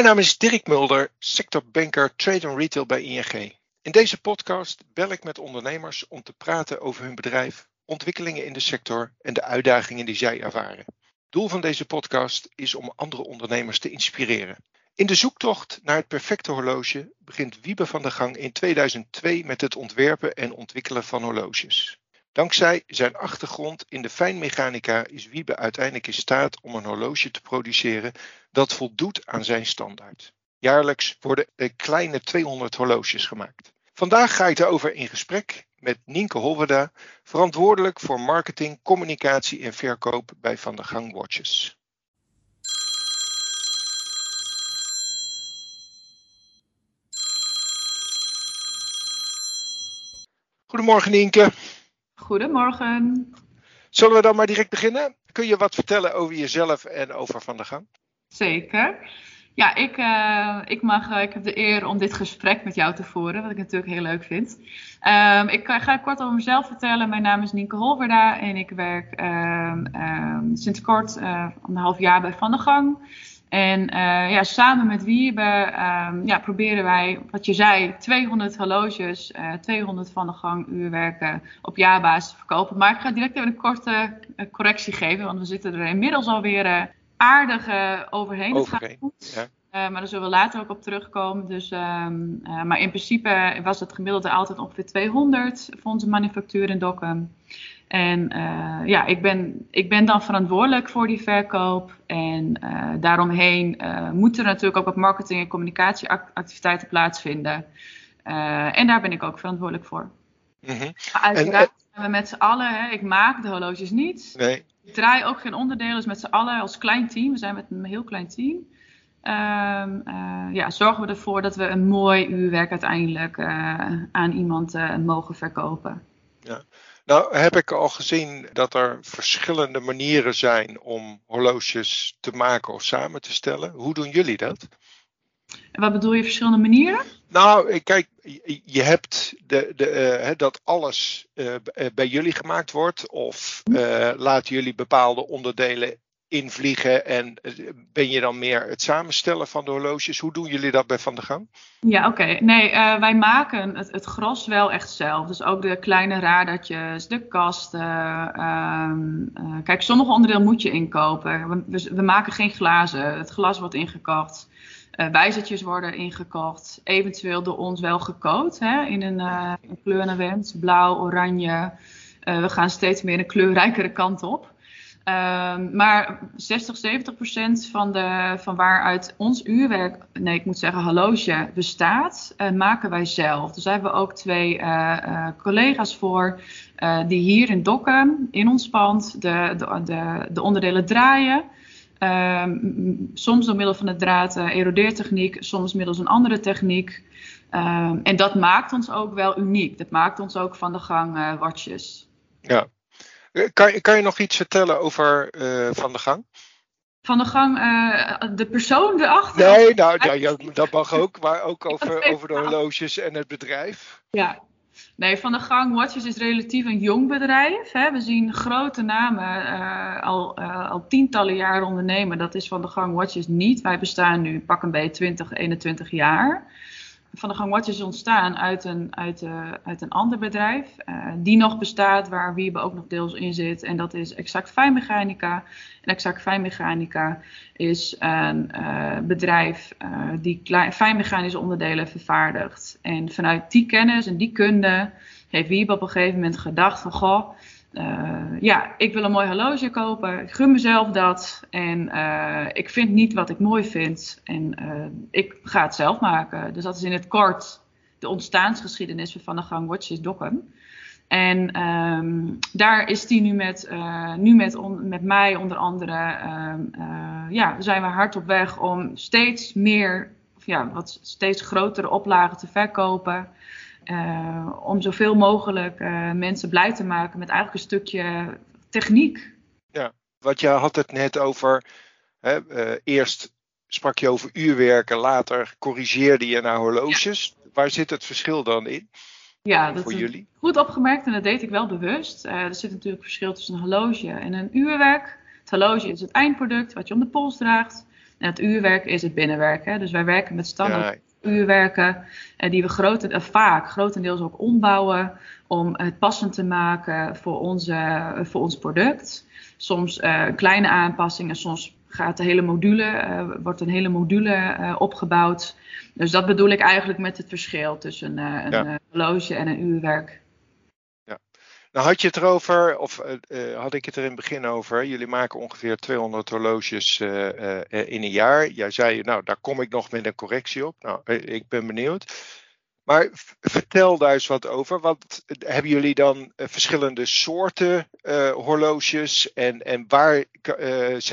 Mijn naam is Dirk Mulder, sectorbanker Trade and Retail bij ING. In deze podcast bel ik met ondernemers om te praten over hun bedrijf, ontwikkelingen in de sector en de uitdagingen die zij ervaren. Doel van deze podcast is om andere ondernemers te inspireren. In de zoektocht naar het perfecte horloge begint Wiebe van der Gang in 2002 met het ontwerpen en ontwikkelen van horloges. Dankzij zijn achtergrond in de fijnmechanica is Wiebe uiteindelijk in staat om een horloge te produceren dat voldoet aan zijn standaard. Jaarlijks worden een kleine 200 horloges gemaakt. Vandaag ga ik daarover in gesprek met Nienke Hovreda, verantwoordelijk voor marketing, communicatie en verkoop bij Van der Gang Watches. Goedemorgen Nienke. Goedemorgen. Zullen we dan maar direct beginnen? Kun je wat vertellen over jezelf en over Van der Gang? Zeker. Ja, ik heb de eer om dit gesprek met jou te voeren, wat ik natuurlijk heel leuk vind. Ik ga kort over mezelf vertellen. Mijn naam is Nienke Hovreda en ik werk sinds kort anderhalf jaar bij Van der Gang. En samen met Wiebe proberen wij, wat je zei, 200 horloges, 200 Van der Gang uurwerken op jaarbasis te verkopen. Maar ik ga direct even een korte correctie geven, want we zitten er inmiddels alweer aardig overheen. Het gaat goed, ja. Maar daar zullen we later ook op terugkomen. Dus, maar in principe was het gemiddelde altijd ongeveer 200 voor onze manufactuur in Dokkum. En ik ben dan verantwoordelijk voor die verkoop. En daaromheen moeten er natuurlijk ook wat marketing- en communicatieactiviteiten plaatsvinden. En daar ben ik ook verantwoordelijk voor. Mm-hmm. Uiteraard zijn we met z'n allen, hè, ik maak de horloges niet. Nee. Ik draai ook geen onderdelen, dus met z'n allen als klein team. We zijn met een heel klein team. Zorgen we ervoor dat we een mooi uurwerk uiteindelijk aan iemand mogen verkopen. Ja. Nou heb ik al gezien dat er verschillende manieren zijn om horloges te maken of samen te stellen. Hoe doen jullie dat? En wat bedoel je verschillende manieren? Nou, kijk, je hebt dat alles bij jullie gemaakt wordt. Of laten jullie bepaalde onderdelen invliegen en ben je dan meer het samenstellen van de horloges? Hoe doen jullie dat bij Van der Gang? Ja, oké. Nee, wij maken het gros wel echt zelf. Dus ook de kleine radertjes, de kasten. Kijk, sommige onderdelen moet je inkopen. We maken geen glazen. Het glas wordt ingekocht. Wijzertjes worden ingekocht. Eventueel door ons wel gecoat, hè, in een kleur naar wens. Blauw, oranje. We gaan steeds meer een kleurrijkere kant op. Maar 60-70% van waaruit ons uurwerk, horloge bestaat, maken wij zelf. Dus daar hebben we ook twee collega's voor die hier in Dokkum, in ons pand, de onderdelen draaien. Soms door middel van de draad erodeertechniek, soms middels een andere techniek. En dat maakt ons ook wel uniek. Dat maakt ons ook Van der Gang watches. Ja. Kan je nog iets vertellen over Van der Gang? Van der Gang, de persoon erachter? Nee, dat mag ook. Maar ook over de horloges en het bedrijf. Ja. Nee, Van der Gang Watches is relatief een jong bedrijf. Hè. We zien grote namen al tientallen jaren ondernemen. Dat is Van der Gang Watches niet. Wij bestaan nu pak een beetje 20, 21 jaar. Van der Gang Watches is ontstaan uit een ander bedrijf die nog bestaat, waar Wiebe ook nog deels in zit. En dat is Exact Fijnmechanica. En Exact Fijnmechanica is een bedrijf die fijnmechanische onderdelen vervaardigt. En vanuit die kennis en die kunde heeft Wiebe op een gegeven moment gedacht van ik wil een mooi horloge kopen. Ik gun mezelf dat. En ik vind niet wat ik mooi vind. En ik ga het zelf maken. Dus dat is in het kort de ontstaansgeschiedenis van de Gang Watches Dokkum. En daar is die nu met mij onder andere. Zijn we hard op weg om steeds meer, wat steeds grotere oplagen te verkopen. Om zoveel mogelijk mensen blij te maken met eigenlijk een stukje techniek. Ja, want je had het net over, eerst sprak je over uurwerken, later corrigeerde je naar horloges. Ja. Waar zit het verschil dan in? Ja, dat is goed opgemerkt en dat deed ik wel bewust. Er zit natuurlijk verschil tussen een horloge en een uurwerk. Het horloge is het eindproduct wat je om de pols draagt. En het uurwerk is het binnenwerken. Dus wij werken met standaard uurwerken die we grotendeels ook ombouwen om het passend te maken voor ons product. Soms kleine aanpassingen, soms gaat de hele module, wordt een hele module opgebouwd. Dus dat bedoel ik eigenlijk met het verschil tussen een horloge en een uurwerk. Ja. Nou had je het erover, of had ik het er in het begin over. Jullie maken ongeveer 200 horloges in een jaar. Jij zei, nou daar kom ik nog met een correctie op. Nou, ik ben benieuwd. Maar vertel daar eens wat over. Want hebben jullie dan verschillende soorten horloges? En waar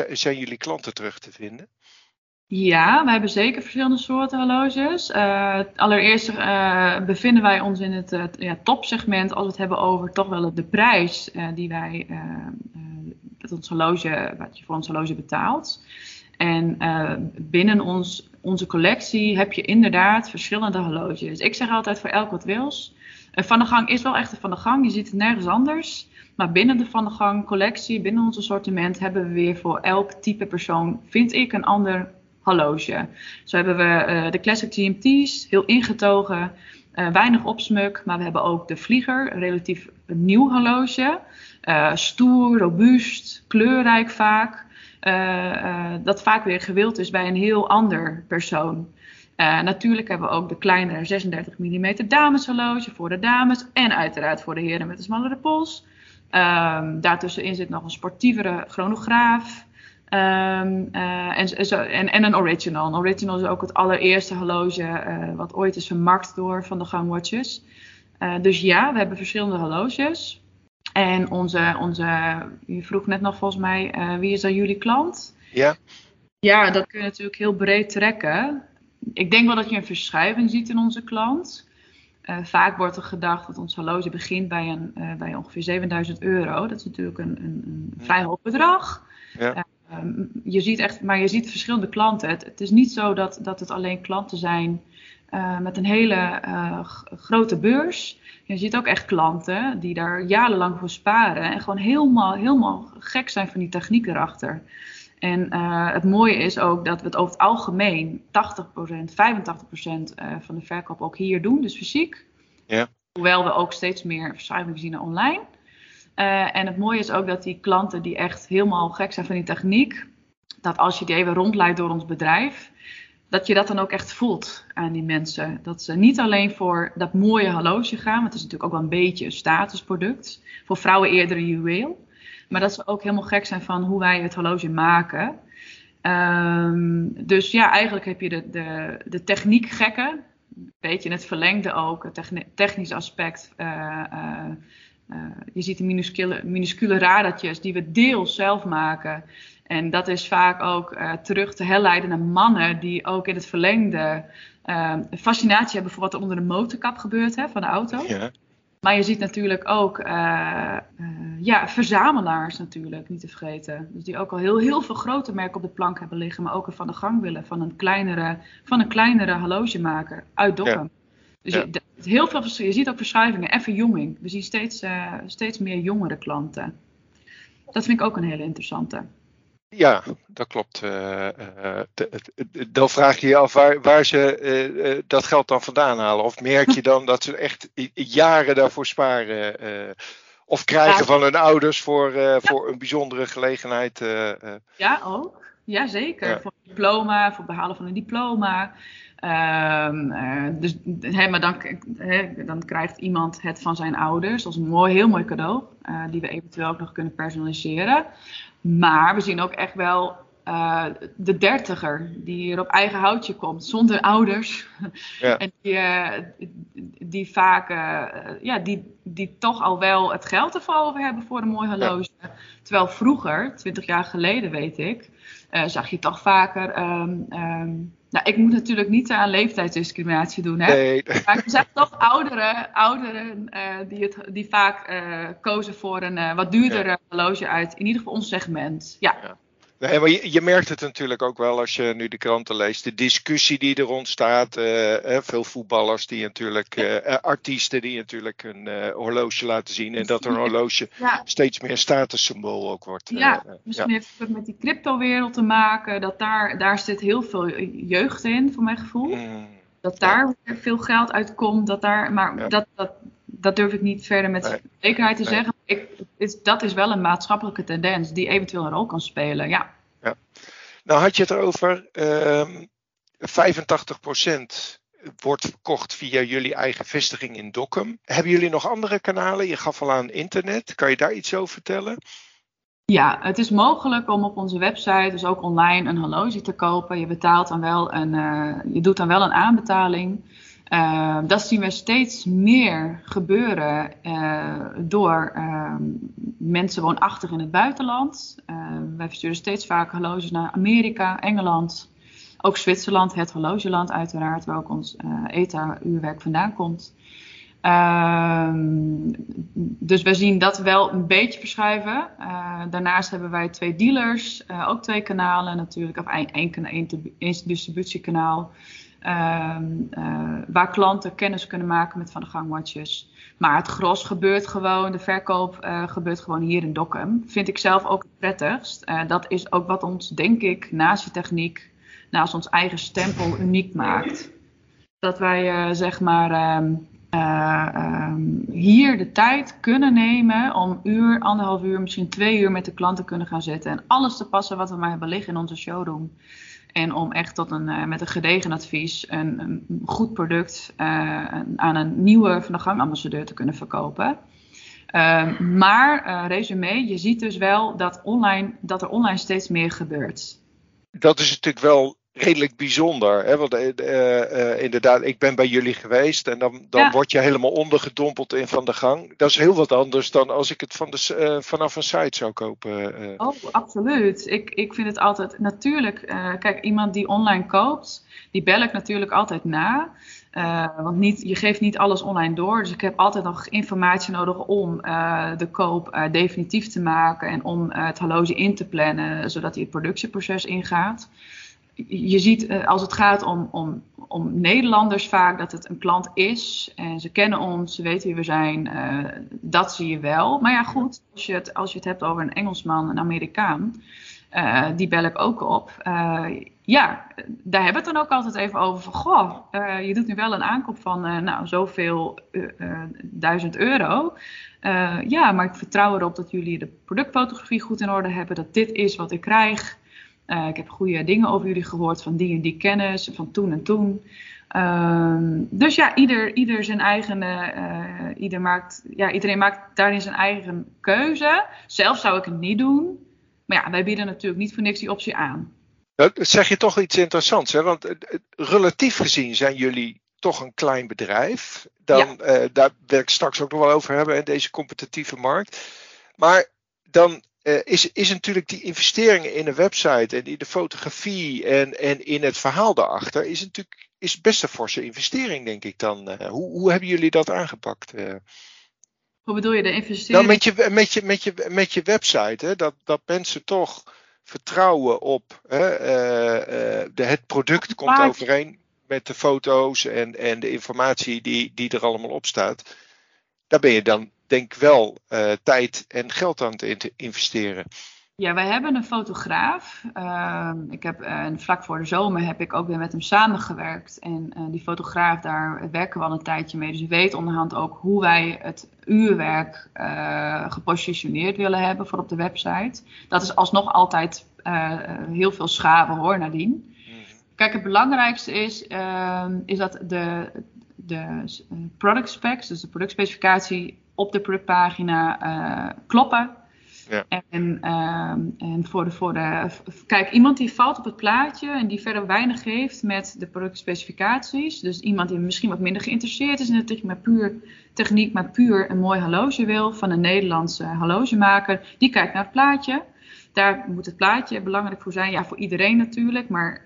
zijn jullie klanten terug te vinden? Ja, we hebben zeker verschillende soorten horloges. Allereerst bevinden wij ons in het topsegment als we het hebben over toch wel de prijs die wij wat je voor ons horloge betaalt. En binnen onze collectie heb je inderdaad verschillende horloges. Ik zeg altijd voor elk wat wils. Van der Gang is wel echt een Van der Gang. Je ziet het nergens anders. Maar binnen de Van der Gang collectie, binnen ons assortiment, hebben we weer voor elk type persoon, vind ik, een ander horloge. Zo hebben we de Classic GMT's, heel ingetogen, weinig opsmuk. Maar we hebben ook de Vlieger, een relatief nieuw horloge. Stoer, robuust, kleurrijk vaak. Dat vaak weer gewild is bij een heel ander persoon. Natuurlijk hebben we ook de kleinere 36 mm dameshorloge voor de dames. En uiteraard voor de heren met een smallere pols. Daartussenin zit nog een sportievere chronograaf. En een original. Een original is ook het allereerste horloge wat ooit is vermarkt door Van der Gang Watches. Dus ja, we hebben verschillende horloges. En je vroeg net nog volgens mij, wie is dan jullie klant? Ja. Ja, dat kun je natuurlijk heel breed trekken. Ik denk wel dat je een verschuiving ziet in onze klant. Vaak wordt er gedacht dat ons horloge begint bij ongeveer €7.000. Dat is natuurlijk een vrij hoog bedrag. Ja. Je ziet verschillende klanten. Het is niet zo dat het alleen klanten zijn met een hele grote beurs. Je ziet ook echt klanten die daar jarenlang voor sparen. En gewoon helemaal gek zijn van die techniek erachter. En het mooie is ook dat we het over het algemeen 80%, 85% van de verkoop ook hier doen. Dus fysiek. Ja. Hoewel we ook steeds meer verschuiving zien naar online. En het mooie is ook dat die klanten die echt helemaal gek zijn van die techniek. Dat als je die even rondleidt door ons bedrijf. Dat je dat dan ook echt voelt aan die mensen. Dat ze niet alleen voor dat mooie horloge gaan. Want het is natuurlijk ook wel een beetje een statusproduct. Voor vrouwen eerder een juweel. Maar dat ze ook helemaal gek zijn van hoe wij het horloge maken. Dus ja, eigenlijk heb je de techniek gekken. Een beetje in het verlengde ook. Het technisch aspect. Je ziet de minuscule radertjes die we deels zelf maken. En dat is vaak ook terug te herleiden naar mannen die ook in het verlengde fascinatie hebben voor wat er onder de motorkap gebeurt van de auto. Ja. Maar je ziet natuurlijk ook verzamelaars natuurlijk, niet te vergeten. Dus die ook al heel veel grote merken op de plank hebben liggen, maar ook een Van der Gang willen van een kleinere horlogemaker uit Dokkum. Ja. Dus je ziet ook verschuivingen en verjonging. We zien steeds meer jongere klanten. Dat vind ik ook een hele interessante. Ja, dat klopt. Dan vraag je je af waar ze dat geld dan vandaan halen. Of merk je dan dat ze echt jaren daarvoor sparen? Of krijgen van hun ouders voor een bijzondere gelegenheid? Ja, ook. Jazeker. Ja. Voor een diploma, voor het behalen van een diploma. Maar dan krijgt iemand het van zijn ouders. Dat is een heel mooi cadeau. Die we eventueel ook nog kunnen personaliseren. Maar we zien ook echt wel de 30er die hier op eigen houtje komt, zonder ouders. Ja. En die vaak die toch al wel het geld ervoor over hebben voor een mooi horloge. Ja. Terwijl vroeger, 20 jaar geleden weet ik, zag je toch vaker... ik moet natuurlijk niet aan leeftijdsdiscriminatie doen. Hè? Nee. Maar er zijn toch ouderen die vaak kozen voor een wat duurdere horloge uit, in ieder geval ons segment. Ja. Nee, maar je merkt het natuurlijk ook wel als je nu de kranten leest. De discussie die er ontstaat. Veel voetballers die natuurlijk... artiesten die natuurlijk hun horloge laten zien. En dat een horloge steeds meer statussymbool ook wordt. Misschien heeft het met die cryptowereld te maken. Dat daar zit heel veel jeugd in, voor mijn gevoel. Dat daar veel geld uitkomt. Dat durf ik niet verder met zekerheid te zeggen. Dat is wel een maatschappelijke tendens die eventueel een rol kan spelen, ja. Nou had je het erover, 85% wordt verkocht via jullie eigen vestiging in Dokkum. Hebben jullie nog andere kanalen? Je gaf al aan internet, kan je daar iets over vertellen? Ja, het is mogelijk om op onze website, dus ook online, een horloge te kopen. Je betaalt dan wel je doet dan wel een aanbetaling. Dat zien we steeds meer gebeuren door mensen woonachtig in het buitenland. Wij versturen steeds vaker horloges naar Amerika, Engeland, ook Zwitserland, het horlogeland uiteraard, waar ook ons ETA-uurwerk vandaan komt. Dus wij zien dat wel een beetje verschuiven. Daarnaast hebben wij 2 dealers, ook 2 kanalen natuurlijk, of één distributiekanaal. Waar klanten kennis kunnen maken met Van der Gang Watches. Maar het gros gebeurt gewoon, de verkoop gebeurt gewoon hier in Dokkum. Vind ik zelf ook het prettigst. Dat is ook wat ons, denk ik, naast de techniek, naast ons eigen stempel uniek maakt. Dat wij hier de tijd kunnen nemen om 1,5 uur, misschien 2 uur met de klanten kunnen gaan zitten. En alles te passen wat we maar hebben liggen in onze showroom. En om echt tot met een gedegen advies een goed product aan een nieuwe Van der Gang ambassadeur te kunnen verkopen. Maar resume, je ziet dus wel dat er online steeds meer gebeurt. Dat is natuurlijk wel redelijk bijzonder. Hè? Want inderdaad, ik ben bij jullie geweest en dan word je helemaal ondergedompeld in Van der Gang. Dat is heel wat anders dan als ik het vanaf een site zou kopen. Oh, absoluut. Ik vind het altijd natuurlijk. Kijk, iemand die online koopt, die bel ik natuurlijk altijd na. Want je geeft niet alles online door. Dus ik heb altijd nog informatie nodig om de koop definitief te maken. En om het horloge in te plannen, zodat hij het productieproces ingaat. Je ziet als het gaat om Nederlanders vaak dat het een klant is. En ze kennen ons, ze weten wie we zijn. Dat zie je wel. Maar ja goed, als je het hebt over een Engelsman, een Amerikaan. Die bel ik ook op. Daar hebben we het dan ook altijd even over. Van, je doet nu wel een aankoop van zoveel €1000. Maar ik vertrouw erop dat jullie de productfotografie goed in orde hebben. Dat dit is wat ik krijg. Ik heb goede dingen over jullie gehoord van die en die kennis, van toen en toen. Dus ja, ieder zijn eigen, iedereen maakt daarin zijn eigen keuze. Zelf zou ik het niet doen. Maar ja, wij bieden natuurlijk niet voor niks die optie aan. Dat zeg je toch iets interessants, hè? Want relatief gezien zijn jullie toch een klein bedrijf. Daar wil ik straks ook nog wel over hebben in deze competitieve markt. Maar dan... Is natuurlijk die investeringen in een website en in de fotografie en in het verhaal daarachter is best een forse investering, denk ik dan. Hoe hebben jullie dat aangepakt? Hoe bedoel je de investering? Nou, met je website, hè, dat mensen toch vertrouwen op het product komt overeen met de foto's en de informatie die er allemaal op staat. Daar ben je dan... denk wel tijd en geld aan te investeren. Ja, wij hebben een fotograaf. Ik heb vlak voor de zomer heb ik ook weer met hem samengewerkt. En die fotograaf, daar werken we al een tijdje mee. Dus je weet onderhand ook hoe wij het uurwerk gepositioneerd willen hebben voor op de website. Dat is alsnog altijd heel veel schaven hoor, nadien. Kijk, het belangrijkste is dat de product specs, dus de productspecificatie... op de productpagina kloppen. Ja. En kijk, iemand die valt op het plaatje en die verder weinig heeft met de productspecificaties. Dus iemand die misschien wat minder geïnteresseerd is in het techniek, maar puur een mooi horloge wil van een Nederlandse horlogemaker. Die kijkt naar het plaatje. Daar moet het plaatje belangrijk voor zijn. Ja, voor iedereen natuurlijk, maar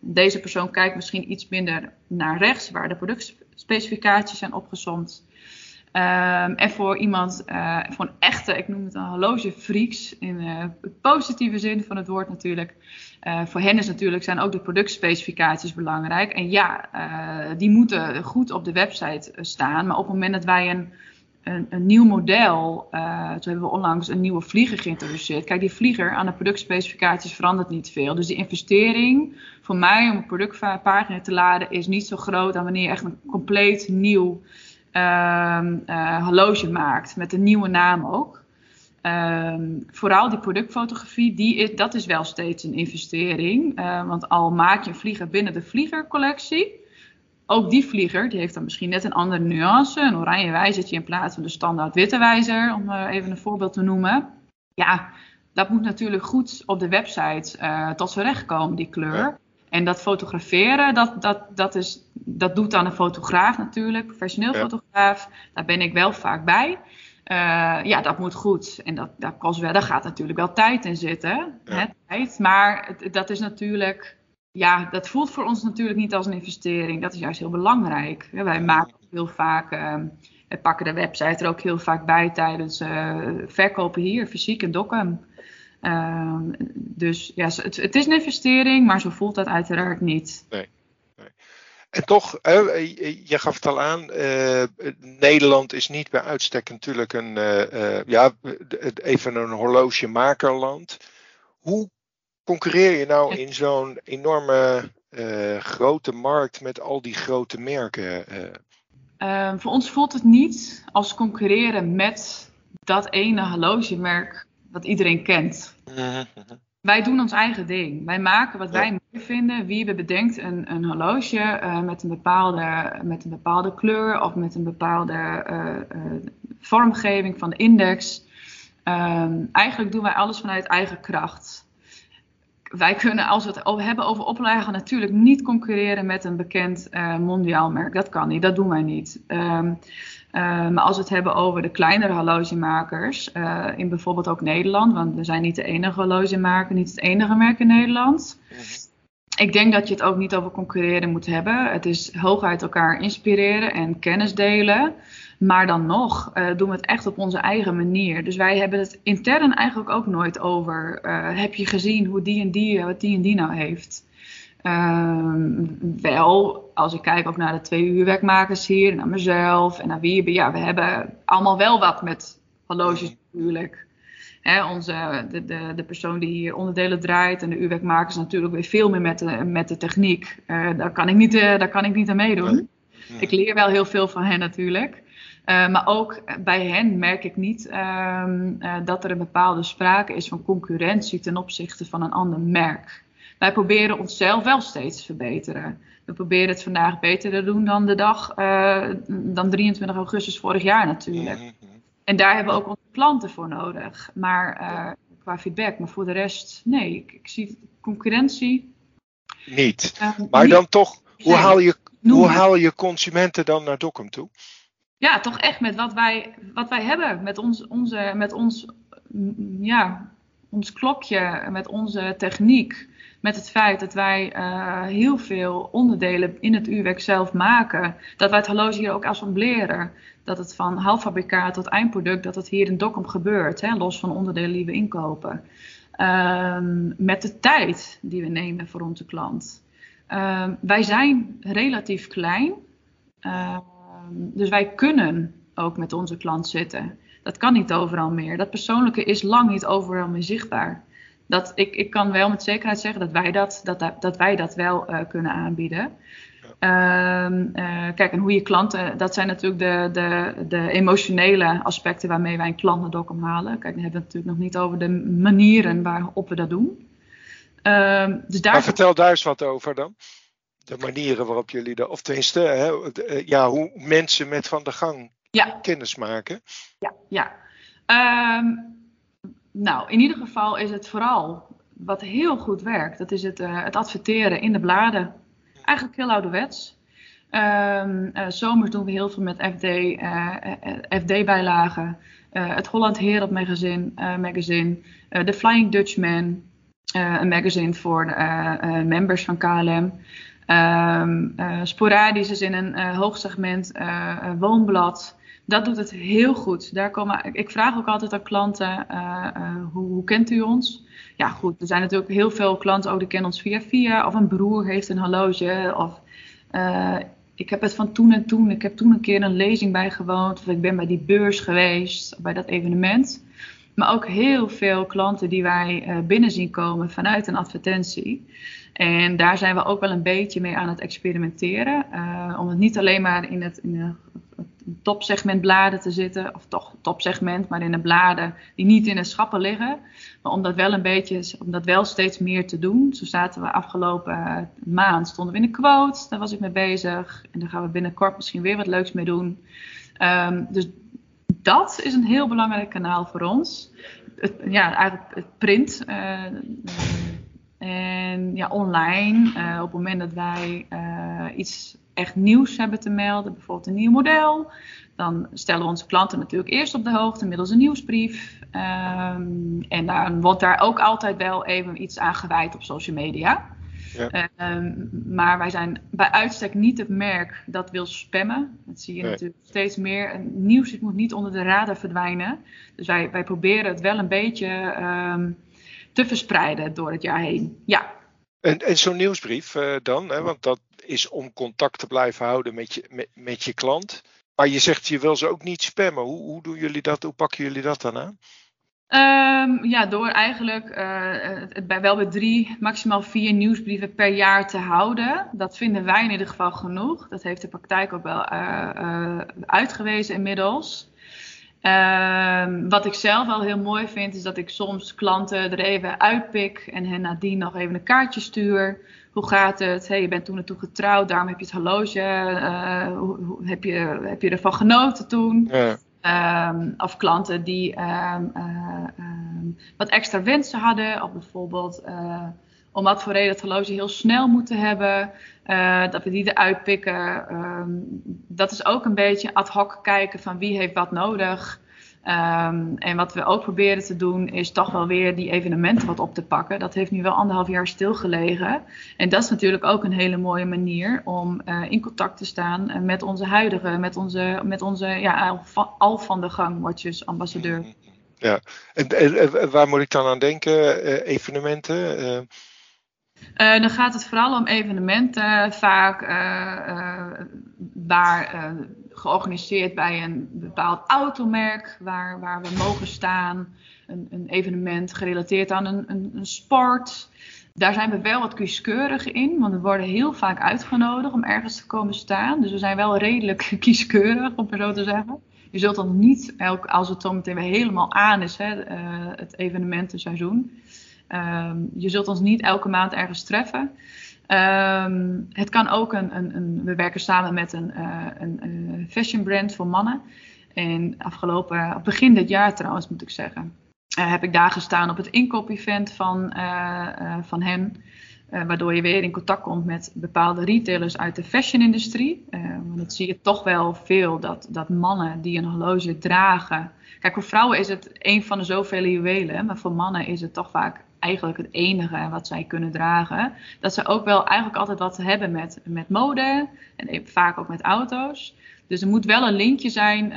deze persoon kijkt misschien iets minder naar rechts, waar de productspecificaties zijn opgesomd. En voor iemand, voor een echte, ik noem het een horlogefreaks, in de positieve zin van het woord natuurlijk. Voor hen is natuurlijk, zijn ook de productspecificaties belangrijk. En ja, die moeten goed op de website staan. Maar op het moment dat wij een nieuw model, toen hebben we onlangs een nieuwe vlieger geïntroduceerd. Kijk, die vlieger aan de productspecificaties verandert niet veel. Dus die investering voor mij om een productpagina te laden is niet zo groot dan wanneer je echt een compleet nieuw horloge maakt. Met een nieuwe naam ook. Vooral die productfotografie, dat is wel steeds een investering. Want al maak je een vlieger binnen de vliegercollectie. Ook die vlieger, die heeft dan misschien net een andere nuance. Een oranje wijzertje in plaats van de standaard witte wijzer. Om even een voorbeeld te noemen. Ja, dat moet natuurlijk goed op de website tot z'n recht komen, die kleur. Ja. En dat fotograferen, dat doet dan een fotograaf natuurlijk. Professioneel fotograaf. Daar ben ik wel vaak bij. Ja, dat moet goed. En dat kost wel, daar gaat natuurlijk wel tijd in zitten. Ja. Hè, tijd. Maar dat is natuurlijk... Ja, dat voelt voor ons natuurlijk niet als een investering. Dat is juist heel belangrijk. Wij maken heel vaak, pakken de website er ook heel vaak bij tijdens verkopen hier, fysiek in Dokkum. Dus ja, het is een investering, maar zo voelt dat uiteraard niet. Nee. En toch, je gaf het al aan, Nederland is niet bij uitstek natuurlijk even een horlogemakerland. Hoe concurreer je nou in zo'n enorme grote markt met al die grote merken? Voor ons voelt het niet als concurreren met dat ene horlogemerk dat iedereen kent. Wij doen ons eigen ding. Wij maken wat wij mooi vinden. Wiebe bedenkt een horloge met een bepaalde kleur of met een bepaalde vormgeving van de index. Eigenlijk doen wij alles vanuit eigen kracht. Wij kunnen, als we het hebben over oplagen, natuurlijk niet concurreren met een bekend mondiaal merk. Dat kan niet, dat doen wij niet. Maar als we het hebben over de kleinere horlogemakers, in bijvoorbeeld ook Nederland, want we zijn niet de enige horlogemaker, niet het enige merk in Nederland. Ik denk dat je het ook niet over concurreren moet hebben. Het is hooguit elkaar inspireren en kennis delen. Maar dan nog doen we het echt op onze eigen manier. Dus wij hebben het intern eigenlijk ook nooit over. Heb je gezien hoe wat die en die nou heeft? Wel, als ik kijk ook naar de 2-uurwerkmakers hier. Naar mezelf en naar Wiebe. Ja, we hebben allemaal wel wat met horloges natuurlijk. Hè, de persoon die hier onderdelen draait en de uurwerkmakers natuurlijk weer veel meer met de techniek. Daar kan ik niet aan meedoen. Ja. Ik leer wel heel veel van hen natuurlijk. Maar ook bij hen merk ik niet dat er een bepaalde sprake is van concurrentie ten opzichte van een ander merk. Wij proberen onszelf wel steeds te verbeteren. We proberen het vandaag beter te doen dan dan 23 augustus vorig jaar natuurlijk. En daar hebben we ook onze klanten voor nodig. Maar qua feedback, maar voor de rest, nee, ik zie concurrentie niet. Maar niet. Dan toch, hoe haal je consumenten dan naar Dokkum toe? Ja, toch echt met wat wij hebben, met ons klokje, met onze techniek, met het feit dat wij heel veel onderdelen in het uurwerk zelf maken, dat wij het horloge hier ook assembleren, dat het van halffabrikaat tot eindproduct, dat het hier in Dokkum gebeurt, hè, los van onderdelen die we inkopen, met de tijd die we nemen voor onze klant. Wij zijn relatief klein. Dus wij kunnen ook met onze klant zitten. Dat kan niet overal meer. Dat persoonlijke is lang niet overal meer zichtbaar. Ik kan wel met zekerheid zeggen dat wij dat wel kunnen aanbieden. Kijk, en hoe je klanten... Dat zijn natuurlijk de emotionele aspecten waarmee wij een klant naar Dokkum halen. Kijk, dan hebben we het natuurlijk nog niet over de manieren waarop we dat doen. Maar vertel daar eens wat over dan. De manieren waarop jullie hoe mensen met Van der Gang kennis maken. Ja. Nou, in ieder geval is het vooral wat heel goed werkt. Dat is het adverteren in de bladen. Eigenlijk heel ouderwets. Zomers doen we heel veel met FD-bijlagen. Het Holland Herald magazine. The Flying Dutchman. Een magazine voor members van KLM. Sporadisch is in een hoogsegment woonblad. Dat doet het heel goed. Daar komen, ik vraag ook altijd aan klanten, hoe kent u ons? Ja goed, er zijn natuurlijk heel veel klanten, die kennen ons via via. Of een broer heeft een horloge. Of ik heb het van toen en toen. Ik heb toen een keer een lezing bijgewoond. Of ik ben bij die beurs geweest, bij dat evenement. Maar ook heel veel klanten die wij binnen zien komen vanuit een advertentie. En daar zijn we ook wel een beetje mee aan het experimenteren. Om het niet alleen maar in het topsegment bladen te zitten. Of toch topsegment, maar in de bladen die niet in de schappen liggen. Maar om dat wel steeds meer te doen. Zo zaten we afgelopen maand in de quote. Daar was ik mee bezig. En daar gaan we binnenkort misschien weer wat leuks mee doen. Dus dat is een heel belangrijk kanaal voor ons. Eigenlijk het print. En ja, online, op het moment dat wij iets echt nieuws hebben te melden, bijvoorbeeld een nieuw model, dan stellen we onze klanten natuurlijk eerst op de hoogte middels een nieuwsbrief. En dan wordt daar ook altijd wel even iets aan gewijd op social media. Ja. Maar wij zijn bij uitstek niet het merk dat wil spammen. Dat zie je natuurlijk steeds meer. Nieuws moet niet onder de radar verdwijnen. Dus wij proberen het wel een beetje te verspreiden door het jaar heen. Ja. En zo'n nieuwsbrief dan, hè, want dat is om contact te blijven houden met je klant. Maar je zegt, je wil ze ook niet spammen. Hoe doen jullie dat? Hoe pakken jullie dat dan aan? Door eigenlijk bij 3, maximaal 4 nieuwsbrieven per jaar te houden. Dat vinden wij in ieder geval genoeg. Dat heeft de praktijk ook wel uitgewezen inmiddels. Wat ik zelf wel heel mooi vind, is dat ik soms klanten er even uitpik en hen nadien nog even een kaartje stuur. Hoe gaat het? Hey, je bent toen en toen getrouwd, daarom heb je het horloge. Heb je ervan genoten toen? Ja. Of klanten die wat extra wensen hadden. Of bijvoorbeeld om wat voor reden het horloge heel snel moeten hebben. Dat we die eruit pikken. Dat is ook een beetje ad hoc kijken van wie heeft wat nodig. En wat we ook proberen te doen is toch wel weer die evenementen wat op te pakken. Dat heeft nu wel 1,5 jaar stilgelegen. En dat is natuurlijk ook een hele mooie manier om in contact te staan met onze huidige, al van der Gang Watches ambassadeur. Ja, en waar moet ik dan aan denken? Evenementen? Dan gaat het vooral om evenementen, vaak waar georganiseerd bij een bepaald automerk, waar we mogen staan. Een evenement gerelateerd aan een sport. Daar zijn we wel wat kieskeurig in, want we worden heel vaak uitgenodigd om ergens te komen staan. Dus we zijn wel redelijk kieskeurig, om het zo te zeggen. Je zult dan niet, als het zo meteen weer helemaal aan is, het evenementenseizoen. Je zult ons niet elke maand ergens treffen. Het kan ook we werken samen met een fashion brand voor mannen. En begin dit jaar trouwens moet ik zeggen, heb ik daar gestaan op het inkoop-event van hen. Waardoor je weer in contact komt met bepaalde retailers uit de fashion-industrie. Want dat zie je toch wel veel, dat mannen die een horloge dragen. Kijk, voor vrouwen is het een van de zoveel juwelen. Maar voor mannen is het toch vaak eigenlijk het enige wat zij kunnen dragen. Dat ze ook wel eigenlijk altijd wat hebben met mode. En vaak ook met auto's. Dus er moet wel een linkje zijn.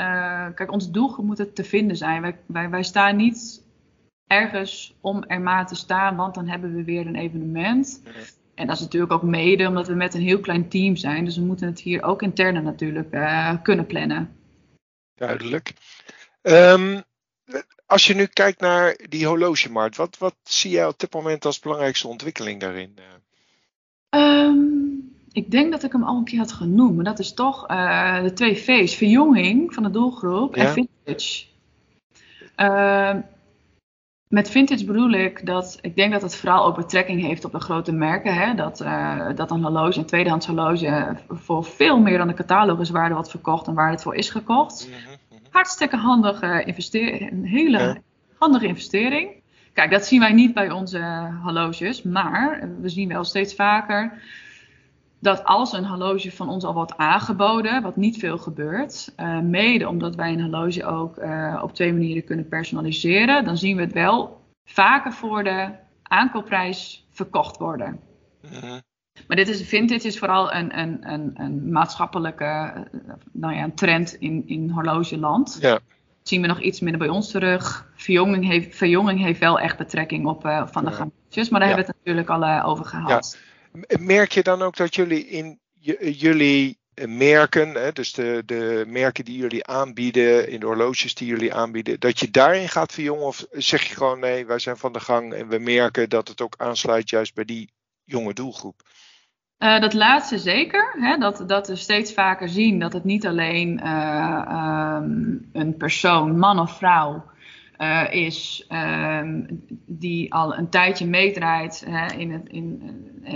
Kijk, ons doelgroep moet het te vinden zijn. Wij staan niet ergens om er maar te staan, want dan hebben we weer een evenement. En dat is natuurlijk ook mede omdat we met een heel klein team zijn. Dus we moeten het hier ook interne natuurlijk kunnen plannen. Duidelijk. Als je nu kijkt naar die horlogemarkt, wat zie jij op dit moment als belangrijkste ontwikkeling daarin? Ik denk dat ik hem al een keer had genoemd, maar dat is toch de 2 V's. Verjonging van de doelgroep en vintage. Met vintage bedoel ik dat ik denk dat het vooral ook betrekking heeft op de grote merken. Hè? Dat een horloge, een tweedehands horloge, voor veel meer dan de cataloguswaarde wordt verkocht en waar het voor is gekocht. Hartstikke handige investering. Een hele handige investering. Kijk, dat zien wij niet bij onze horloges. Maar we zien wel steeds vaker dat als een horloge van ons al wordt aangeboden, wat niet veel gebeurt, mede omdat wij een horloge ook op 2 manieren kunnen personaliseren, dan zien we het wel vaker voor de aankoopprijs verkocht worden. Maar dit is, vintage is vooral een maatschappelijke een trend in horlogeland. Ja. Zien we nog iets minder bij ons terug. Verjonging heeft wel echt betrekking op van de gammetjes. Maar daar hebben we het natuurlijk al over gehad. Ja. Merk je dan ook dat jullie in jullie merken, dus de merken die jullie aanbieden, in de horloges die jullie aanbieden, dat je daarin gaat verjongen? Of zeg je gewoon nee, wij zijn van de gang en we merken dat het ook aansluit juist bij die jonge doelgroep? Dat laatste zeker. Hè? Dat we steeds vaker zien dat het niet alleen een persoon, man of vrouw, is die al een tijdje meedraait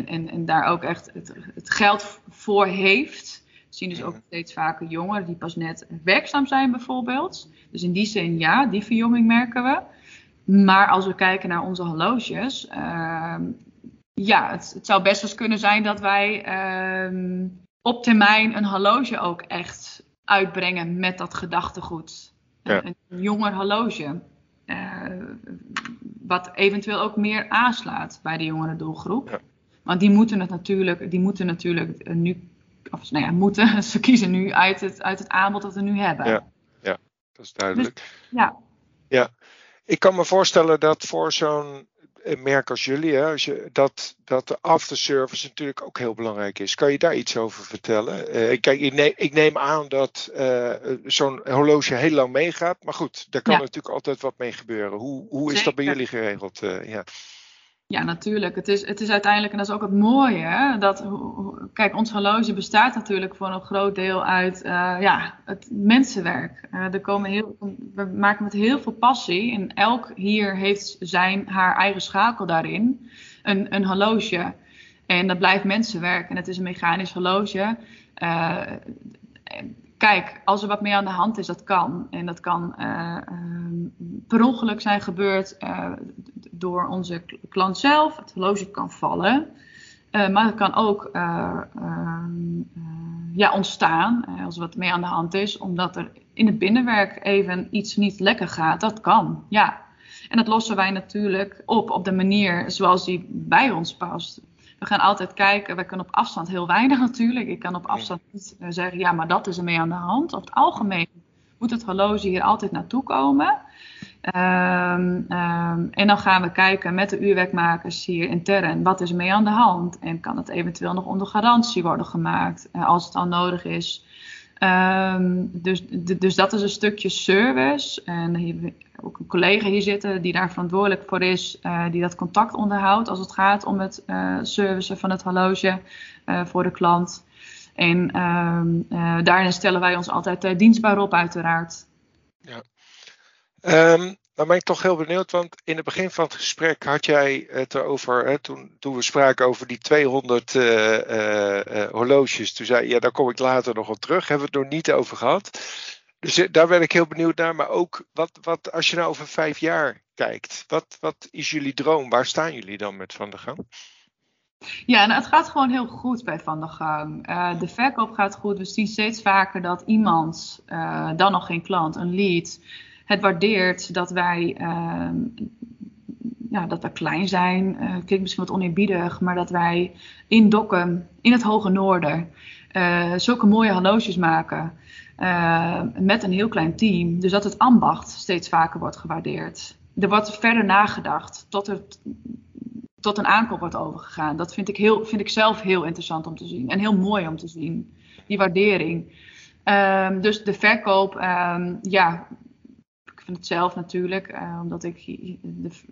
en daar ook echt het geld voor heeft. We zien dus ook steeds vaker jongeren die pas net werkzaam zijn bijvoorbeeld. Dus in die zin ja, die verjonging merken we. Maar als we kijken naar onze horloges... Het zou best wel eens kunnen zijn dat wij op termijn een horloge ook echt uitbrengen met dat gedachtegoed. Ja. Een jonger horloge. Wat eventueel ook meer aanslaat bij de jongere doelgroep. Ja. Want die moeten het natuurlijk, nu, of ze kiezen nu uit het aanbod dat we nu hebben. Ja, dat is duidelijk. Dus, ja. Ik kan me voorstellen dat voor zo'n merk als jullie, hè, dat de afterservice natuurlijk ook heel belangrijk is. Kan je daar iets over vertellen? Kijk, ik neem aan dat zo'n horloge heel lang meegaat. Maar goed, daar kan natuurlijk altijd wat mee gebeuren. Hoe is dat bij jullie geregeld? Ja, natuurlijk. Het is uiteindelijk, en dat is ook het mooie, hè, dat, kijk, ons horloge bestaat natuurlijk voor een groot deel uit het mensenwerk. We maken met heel veel passie en elk hier heeft haar eigen schakel daarin, een horloge. En dat blijft mensenwerk en het is een mechanisch horloge. Kijk, als er wat meer aan de hand is, dat kan. En dat kan per ongeluk zijn gebeurd door onze klant zelf. Het horloge kan vallen. Maar het kan ook ontstaan, als er wat meer aan de hand is. Omdat er in het binnenwerk even iets niet lekker gaat. Dat kan, ja. En dat lossen wij natuurlijk op de manier zoals die bij ons past. We gaan altijd kijken, wij kunnen op afstand heel weinig natuurlijk. Ik kan op afstand niet zeggen, ja, maar dat is ermee aan de hand. Over het algemeen moet het horloge hier altijd naartoe komen. En dan gaan we kijken met de uurwerkmakers hier intern, wat is ermee aan de hand? En kan het eventueel nog onder garantie worden gemaakt, als het al nodig is. Dus dat is een stukje service. En hier, ook een collega hier zitten die daar verantwoordelijk voor is, die dat contact onderhoudt als het gaat om het servicen van het horloge voor de klant. En daarin stellen wij ons altijd dienstbaar op, uiteraard. Ja. Dan ben ik toch heel benieuwd, want in het begin van het gesprek had jij het erover, toen we spraken over die 200 horloges. Toen zei je, daar kom ik later nog op terug, hebben we het nog niet over gehad. Dus daar ben ik heel benieuwd naar, maar ook wat als je nou over 5 jaar kijkt, wat is jullie droom? Waar staan jullie dan met Van der Gang? Ja, het gaat gewoon heel goed bij Van der Gang. De verkoop gaat goed, we zien steeds vaker dat iemand, dan nog geen klant, een lead, het waardeert dat wij dat we klein zijn. Klinkt misschien wat oneerbiedig, maar dat wij in Dokkum, in het Hoge Noorden, zulke mooie horloges maken. Met een heel klein team. Dus dat het ambacht steeds vaker wordt gewaardeerd. Er wordt verder nagedacht tot een aankoop wordt overgegaan. Dat vind ik zelf heel interessant om te zien. En heel mooi om te zien. Die waardering. Dus de verkoop, ik vind het zelf natuurlijk. Omdat ik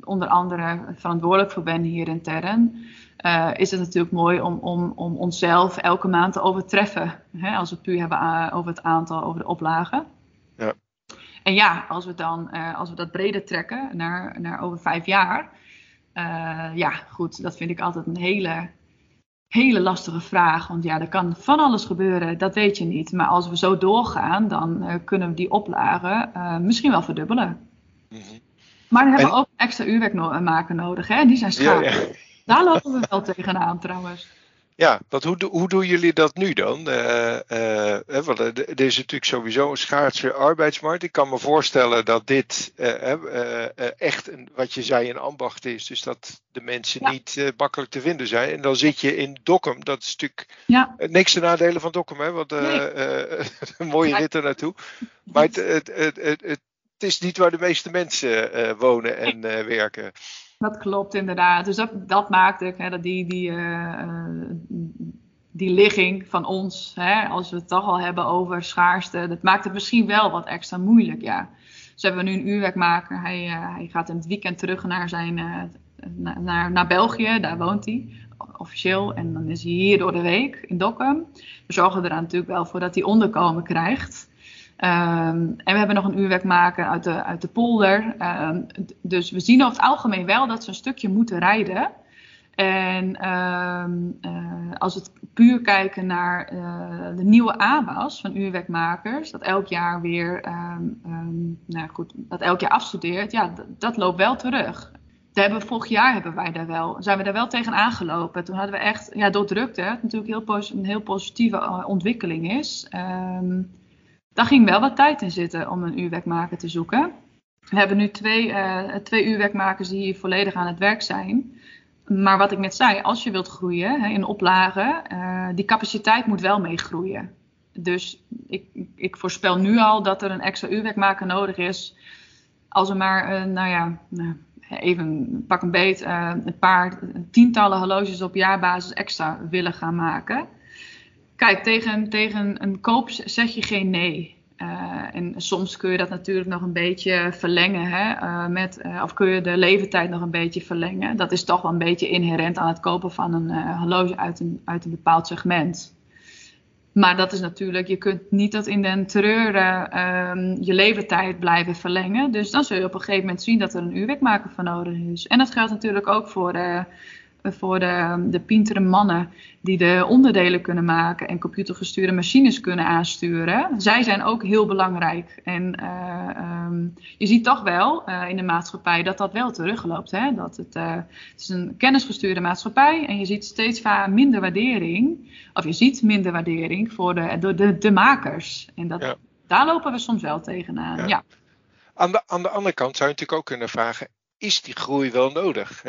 onder andere verantwoordelijk voor ben hier intern. Is het natuurlijk mooi om onszelf elke maand te overtreffen. Hè, als we het puur hebben over het aantal, over de oplagen. Ja. En ja, als we dat breder trekken naar over 5 jaar. Goed, dat vind ik altijd een hele, hele lastige vraag. Want ja, er kan van alles gebeuren, dat weet je niet. Maar als we zo doorgaan, dan kunnen we die oplagen misschien wel verdubbelen. Mm-hmm. Maar dan hebben we ook extra uurwerkmaker nodig. Hè? Die zijn schaar. Ja. Daar lopen we wel tegenaan trouwens. Ja, want hoe doen jullie dat nu dan? Want er is natuurlijk sowieso een schaarse arbeidsmarkt. Ik kan me voorstellen dat dit echt, wat je zei, een ambacht is. Dus dat de mensen niet makkelijk te vinden zijn. En dan zit je in Dokkum. Dat is natuurlijk niks te nadelen van Dokkum. Hè? Want een mooie rit er naartoe. Maar het is niet waar de meeste mensen wonen en werken. Dat klopt inderdaad. Dus dat maakt het, hè, dat die ligging van ons, hè, als we het toch al hebben over schaarste, dat maakt het misschien wel wat extra moeilijk. Ja. Dus hebben we nu een uurwerkmaker. Hij gaat in het weekend terug naar naar België. Daar woont hij officieel. En dan is hij hier door de week in Dokkum. We zorgen er natuurlijk wel voor dat hij onderkomen krijgt. En we hebben nog een uurwerkmaker uit de polder. Dus we zien over het algemeen wel dat ze een stukje moeten rijden. En als we puur kijken naar de nieuwe AWA's van uurwerkmakers, dat elk jaar weer dat elk jaar afstudeert, ja, dat loopt wel terug. Vorig jaar zijn we daar wel tegen aangelopen. Toen hadden we echt, door drukte, het natuurlijk een heel positieve ontwikkeling is. Daar ging wel wat tijd in zitten om een uurwerkmaker te zoeken. We hebben nu twee uurwerkmakers die hier volledig aan het werk zijn. Maar wat ik net zei, als je wilt groeien in oplagen, die capaciteit moet wel meegroeien. Dus ik voorspel nu al dat er een extra uurwerkmaker nodig is. Als er maar, even pak een beet, een paar tientallen horloges op jaarbasis extra willen gaan maken. Kijk, tegen een koop zeg je geen nee. En soms kun je dat natuurlijk nog een beetje verlengen. Hè? Of kun je de leeftijd nog een beetje verlengen. Dat is toch wel een beetje inherent aan het kopen van een horloge uit een bepaald segment. Maar dat is natuurlijk, je kunt niet dat in den treuren je leeftijd blijven verlengen. Dus dan zul je op een gegeven moment zien dat er een uurwerkmaker voor nodig is. En dat geldt natuurlijk ook voor de pintere mannen die de onderdelen kunnen maken en computergestuurde machines kunnen aansturen. Zij zijn ook heel belangrijk. En je ziet toch wel in de maatschappij dat wel terugloopt. Hè? Dat het is een kennisgestuurde maatschappij en je ziet steeds minder waardering. Of je ziet minder waardering voor de makers. En daar lopen we soms wel tegenaan. Ja. Ja. Aan de andere kant zou je natuurlijk ook kunnen vragen, is die groei wel nodig?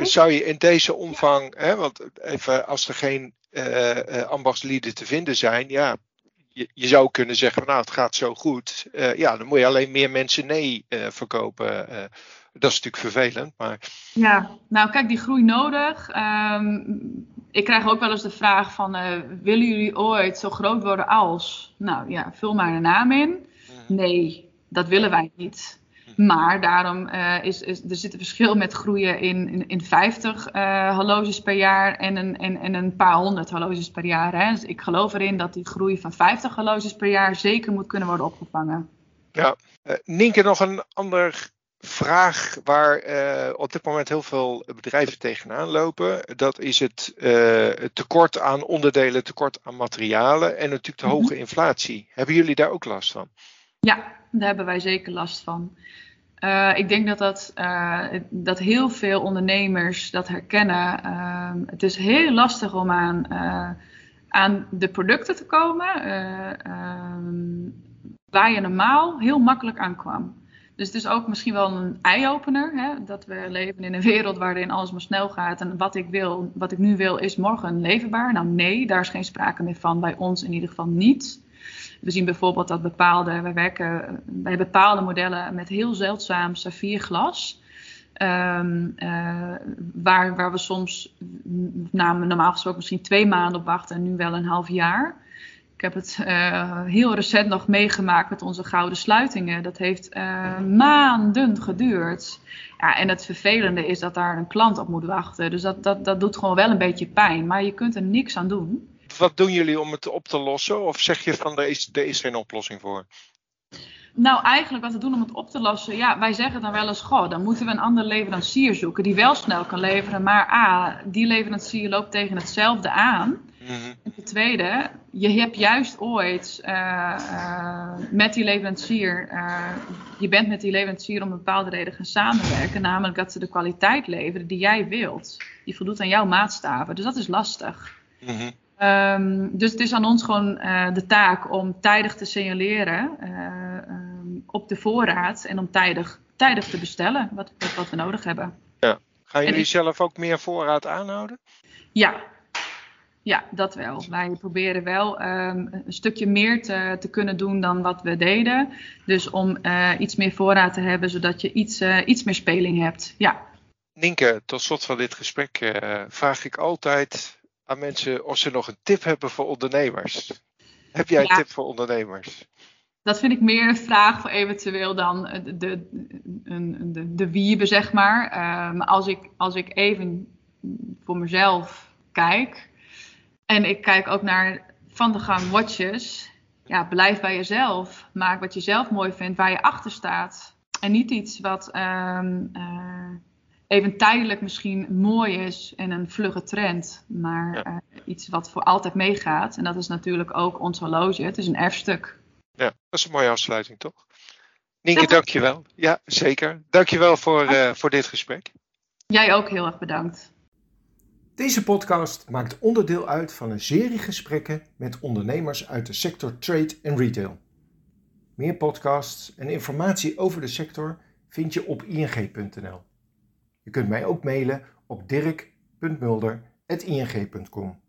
Zou je in deze omvang, want even als er geen ambachtslieden te vinden zijn, je zou kunnen zeggen, het gaat zo goed, dan moet je alleen meer mensen verkopen. Dat is natuurlijk vervelend, maar... Ja, nou kijk, die groei nodig. Ik krijg ook wel eens de vraag van, willen jullie ooit zo groot worden als? Nou ja, vul maar een naam in. Nee, dat willen wij niet. Maar daarom er zit een verschil met groeien in 50 horloges per jaar en een paar honderd horloges per jaar. Hè. Dus ik geloof erin dat die groei van 50 horloges per jaar zeker moet kunnen worden opgevangen. Ja, Nienke, nog een andere vraag waar op dit moment heel veel bedrijven tegenaan lopen. Dat is het tekort aan onderdelen, tekort aan materialen en natuurlijk de hoge inflatie. Hebben jullie daar ook last van? Ja, daar hebben wij zeker last van. Ik denk dat heel veel ondernemers dat herkennen. Het is heel lastig om aan de producten te komen waar je normaal heel makkelijk aan kwam. Dus het is ook misschien wel een eye-opener, hè, dat we leven in een wereld waarin alles maar snel gaat. En wat ik nu wil, is morgen leverbaar. Nou nee, daar is geen sprake meer van, bij ons in ieder geval niet. We zien bijvoorbeeld dat wij werken bij bepaalde modellen met heel zeldzaam saffierglas. Waar we soms normaal gesproken misschien 2 maanden op wachten en nu wel een half jaar. Ik heb het heel recent nog meegemaakt met onze gouden sluitingen. Dat heeft maanden geduurd. Ja, en het vervelende is dat daar een klant op moet wachten. Dus dat doet gewoon wel een beetje pijn, maar je kunt er niks aan doen. Wat doen jullie om het op te lossen? Of zeg je van, er is geen oplossing voor? Nou, eigenlijk wat we doen om het op te lossen... Ja, wij zeggen dan wel eens... Goh, dan moeten we een andere leverancier zoeken... die wel snel kan leveren. Maar die leverancier loopt tegen hetzelfde aan. Mm-hmm. En ten tweede, je hebt juist ooit met die leverancier, je bent met die leverancier om een bepaalde reden gaan samenwerken. Namelijk dat ze de kwaliteit leveren die jij wilt. Die voldoet aan jouw maatstaven. Dus dat is lastig. Mm-hmm. Dus het is aan ons gewoon de taak om tijdig te signaleren op de voorraad. En om tijdig te bestellen wat we nodig hebben. Ja. Gaan jullie zelf ook meer voorraad aanhouden? Ja, dat wel. Wij proberen wel een stukje meer te kunnen doen dan wat we deden. Dus om iets meer voorraad te hebben, zodat je iets meer speling hebt. Ja. Nienke, tot slot van dit gesprek vraag ik altijd aan mensen of ze nog een tip hebben voor ondernemers. Heb jij een tip voor ondernemers? Dat vind ik meer een vraag voor eventueel dan de wiebe, zeg maar. Maar als ik even voor mezelf kijk. En ik kijk ook naar Van der Gang Watches. Ja, blijf bij jezelf. Maak wat je zelf mooi vindt, waar je achter staat. En niet iets wat even tijdelijk misschien mooi is en een vlugge trend. Maar iets wat voor altijd meegaat. En dat is natuurlijk ook ons horloge. Het is een erfstuk. Ja, dat is een mooie afsluiting, toch? Nienke, dankjewel. Ja, zeker. Dankjewel voor dit gesprek. Jij ook heel erg bedankt. Deze podcast maakt onderdeel uit van een serie gesprekken met ondernemers uit de sector trade en retail. Meer podcasts en informatie over de sector vind je op ing.nl. Je kunt mij ook mailen op dirk.mulder@ing.com.